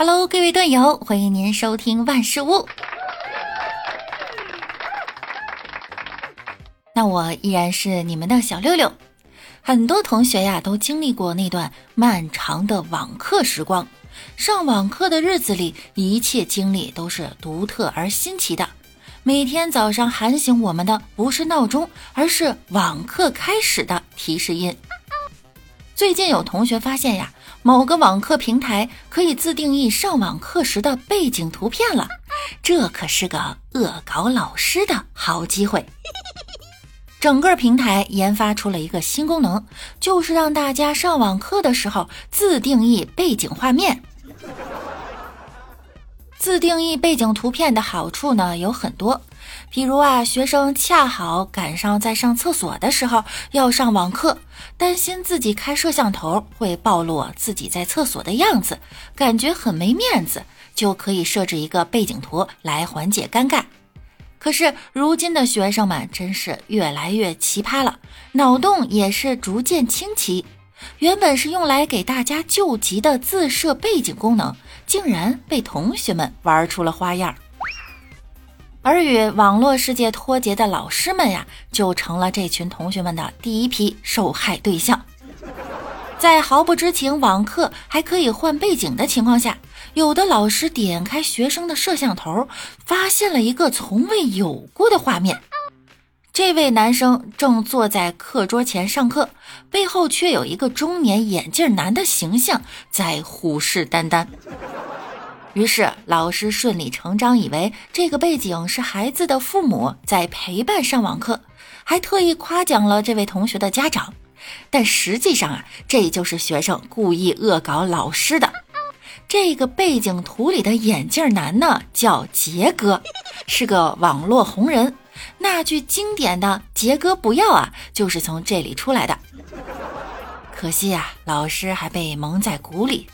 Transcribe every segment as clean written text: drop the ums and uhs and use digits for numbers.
Hello， 各位段友，欢迎您收听万事屋。那我依然是你们的小六六。很多同学呀都经历过那段漫长的网课时光，上网课的日子里，一切经历都是独特而新奇的。每天早上喊醒我们的不是闹钟，而是网课开始的提示音。最近有同学发现呀，某个网课平台可以自定义上网课时的背景图片了，这可是个恶搞老师的好机会。整个平台研发出了一个新功能，就是让大家上网课的时候自定义背景画面。自定义背景图片的好处呢有很多，比如学生恰好赶上在上厕所的时候要上网课，担心自己开摄像头会暴露自己在厕所的样子，感觉很没面子，就可以设置一个背景图来缓解尴尬。可是如今的学生们真是越来越奇葩了，脑洞也是逐渐清奇。原本是用来给大家救急的自设背景功能，竟然被同学们玩出了花样。而与网络世界脱节的老师们呀，就成了这群同学们的第一批受害对象。在毫不知情网课还可以换背景的情况下，有的老师点开学生的摄像头，发现了一个从未有过的画面。这位男生正坐在课桌前上课，背后却有一个中年眼镜男的形象在虎视眈眈。于是老师顺理成章以为这个背景是孩子的父母在陪伴上网课，还特意夸奖了这位同学的家长。但实际上这就是学生故意恶搞老师的。这个背景图里的眼镜男呢叫杰哥，是个网络红人，那句经典的杰哥不要就是从这里出来的。可惜老师还被蒙在鼓里。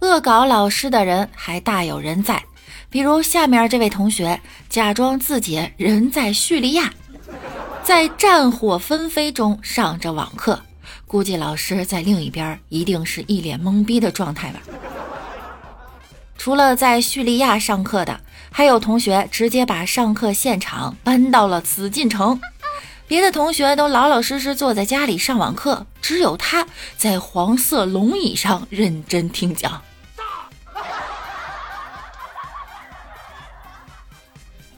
恶搞老师的人还大有人在，比如下面这位同学假装自己人在叙利亚，在战火纷飞中上着网课，估计老师在另一边一定是一脸懵逼的状态吧。除了在叙利亚上课的，还有同学直接把上课现场搬到了紫禁城。别的同学都老老实实坐在家里上网课，只有他在黄色龙椅上认真听讲。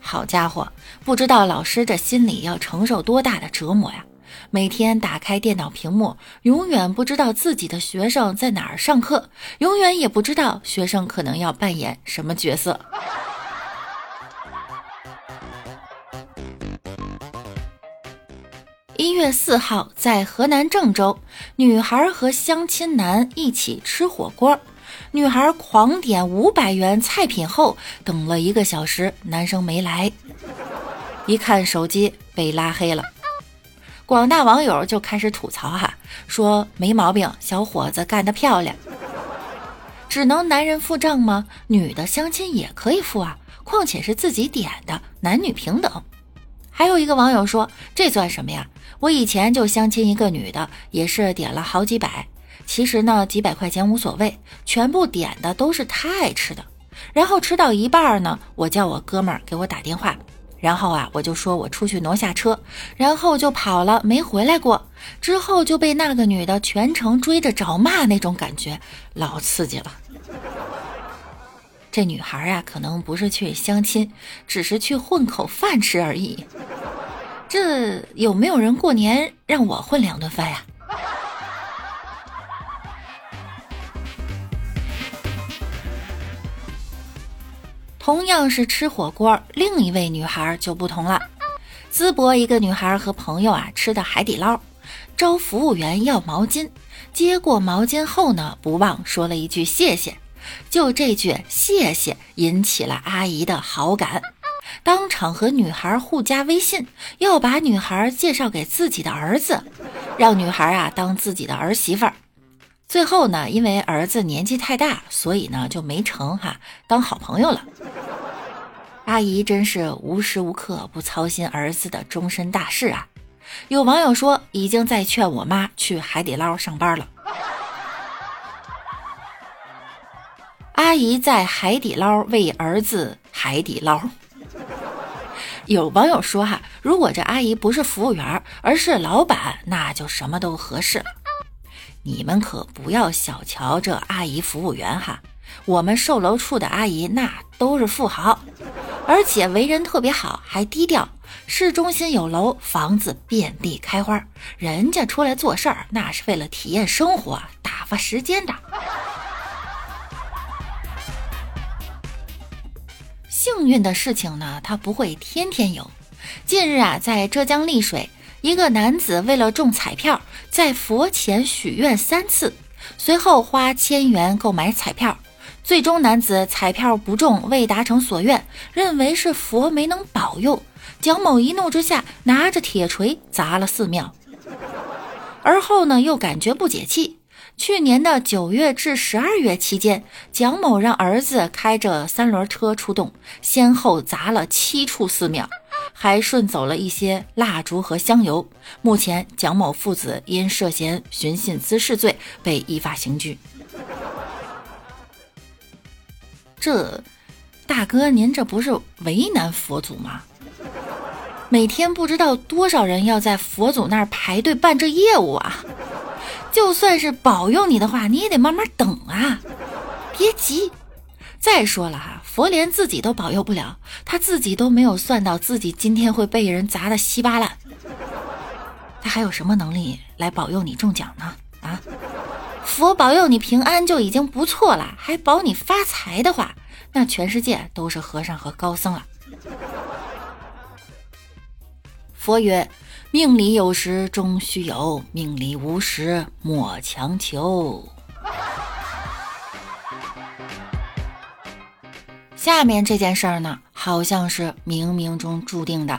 好家伙，不知道老师这心里要承受多大的折磨呀！每天打开电脑屏幕，永远不知道自己的学生在哪儿上课，永远也不知道学生可能要扮演什么角色。1月4号，在河南郑州，女孩和相亲男一起吃火锅，女孩狂点500元菜品后，等了1个小时，男生没来，一看手机被拉黑了。广大网友就开始吐槽说没毛病，小伙子干得漂亮。只能男人付账吗？女的相亲也可以付啊，况且是自己点的，男女平等。还有一个网友说，这算什么呀？我以前就相亲一个女的，也是点了好几百。其实呢，几百块钱无所谓，全部点的都是她爱吃的。然后吃到一半呢，我叫我哥们儿给我打电话。然后我就说我出去挪下车，然后就跑了，没回来过。之后就被那个女的全程追着找骂，那种感觉老刺激了。这女孩可能不是去相亲，只是去混口饭吃而已。这有没有人过年让我混2顿饭呀？同样是吃火锅，另一位女孩就不同了。淄博一个女孩和朋友吃的海底捞，招服务员要毛巾，接过毛巾后呢，不忘说了一句谢谢。就这句谢谢引起了阿姨的好感，当场和女孩互加微信，要把女孩介绍给自己的儿子，让女孩当自己的儿媳妇儿。最后呢，因为儿子年纪太大，所以呢就没成当好朋友了。阿姨真是无时无刻不操心儿子的终身大事啊！有网友说，已经在劝我妈去海底捞上班了。阿阿姨在海底捞为儿子海底捞。有网友说哈，如果这阿姨不是服务员，而是老板，那就什么都合适了。你们可不要小瞧这阿姨服务员哈，我们售楼处的阿姨那都是富豪，而且为人特别好，还低调。市中心有楼，房子遍地开花，人家出来做事儿，那是为了体验生活，打发时间的。幸运的事情呢，它不会天天有。近日啊，在浙江丽水，一个男子为了中彩票，在佛前许愿3次，随后花1000元购买彩票。最终男子彩票不中，未达成所愿，认为是佛没能保佑，蒋某一怒之下拿着铁锤砸了寺庙。而后呢，又感觉不解气。去年的9月至12月期间，蒋某让儿子开着3轮车出动，先后砸了7处寺庙，还顺走了一些蜡烛和香油。目前蒋某父子因涉嫌寻衅滋事罪被依法刑拘。这大哥，您这不是为难佛祖吗？每天不知道多少人要在佛祖那儿排队办这业务啊，就算是保佑你的话，你也得慢慢等啊，别急。再说了哈，佛连自己都保佑不了，他自己都没有算到自己今天会被人砸得稀巴烂，他还有什么能力来保佑你中奖呢？啊，佛保佑你平安就已经不错了，还保你发财的话，那全世界都是和尚和高僧了。佛曰：命里有时终须有，命里无时莫强求。下面这件事儿呢，好像是冥冥中注定的。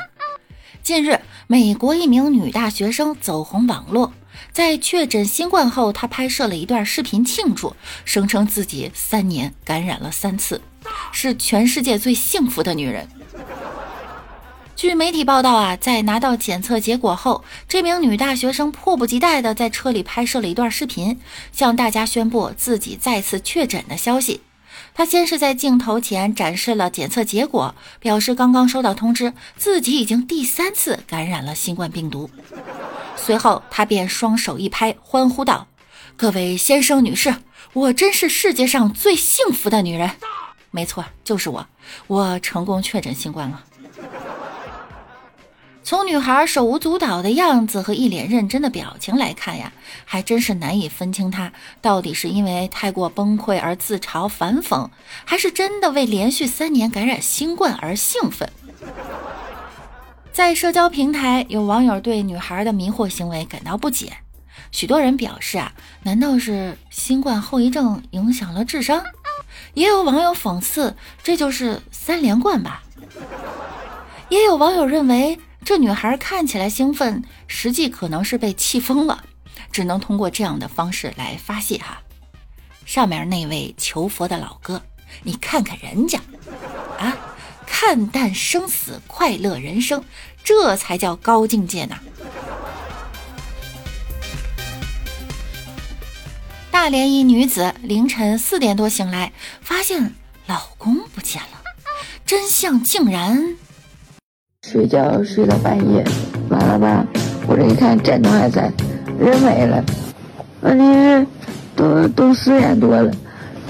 近日，美国一名女大学生走红网络，在确诊新冠后，她拍摄了一段视频庆祝，声称自己3年感染了3次，是全世界最幸福的女人。据媒体报道啊，在拿到检测结果后，这名女大学生迫不及待地在车里拍摄了一段视频，向大家宣布自己再次确诊的消息。她先是在镜头前展示了检测结果，表示刚刚收到通知，自己已经第3次感染了新冠病毒。随后她便双手一拍，欢呼道：各位先生女士，我真是世界上最幸福的女人。没错，就是我成功确诊新冠了。从女孩手舞足蹈的样子和一脸认真的表情来看呀，还真是难以分清她到底是因为太过崩溃而自嘲反讽，还是真的为连续3年感染新冠而兴奋。在社交平台，有网友对女孩的迷惑行为感到不解，许多人表示啊，难道是新冠后遗症影响了智商？也有网友讽刺，这就是3连冠吧。也有网友认为，这女孩看起来兴奋，实际可能是被气疯了，只能通过这样的方式来发泄哈。上面那位求佛的老哥，你看看人家啊，看淡生死，快乐人生，这才叫高境界呢。大连一女子凌晨4点多醒来，发现老公不见了，真相竟然睡觉睡到半夜，完了吧？我这一看枕头还在，人没了。问题是都4点多了，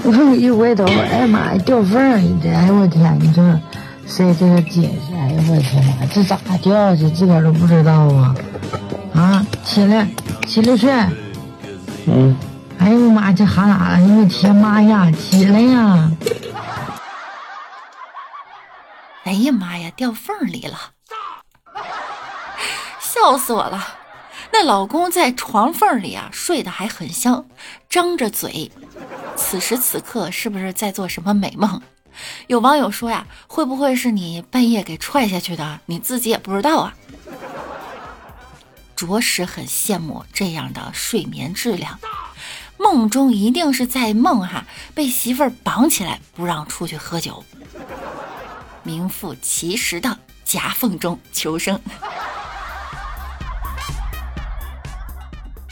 我一回头，哎妈呀，掉缝上一只！哎我天，你说谁这个解释？哎我天哪，这咋掉下去自个儿都不知道啊！啊，起来睡。嗯。哎呦妈，这喊哪了？我天妈呀，起来呀！哎呀妈呀，掉缝里了，笑死我了。那老公在床缝里啊睡得还很香，张着嘴，此时此刻是不是在做什么美梦？有网友说呀，会不会是你半夜给踹下去的，你自己也不知道啊。着实很羡慕这样的睡眠质量，梦中一定是在梦哈，被媳妇儿绑起来不让出去喝酒，名副其实的夹缝中求生。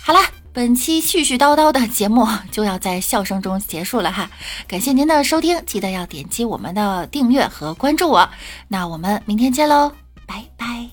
好了，本期絮絮叨叨的节目就要在笑声中结束了哈，感谢您的收听，记得要点击我们的订阅和关注我，那我们明天见喽，拜拜。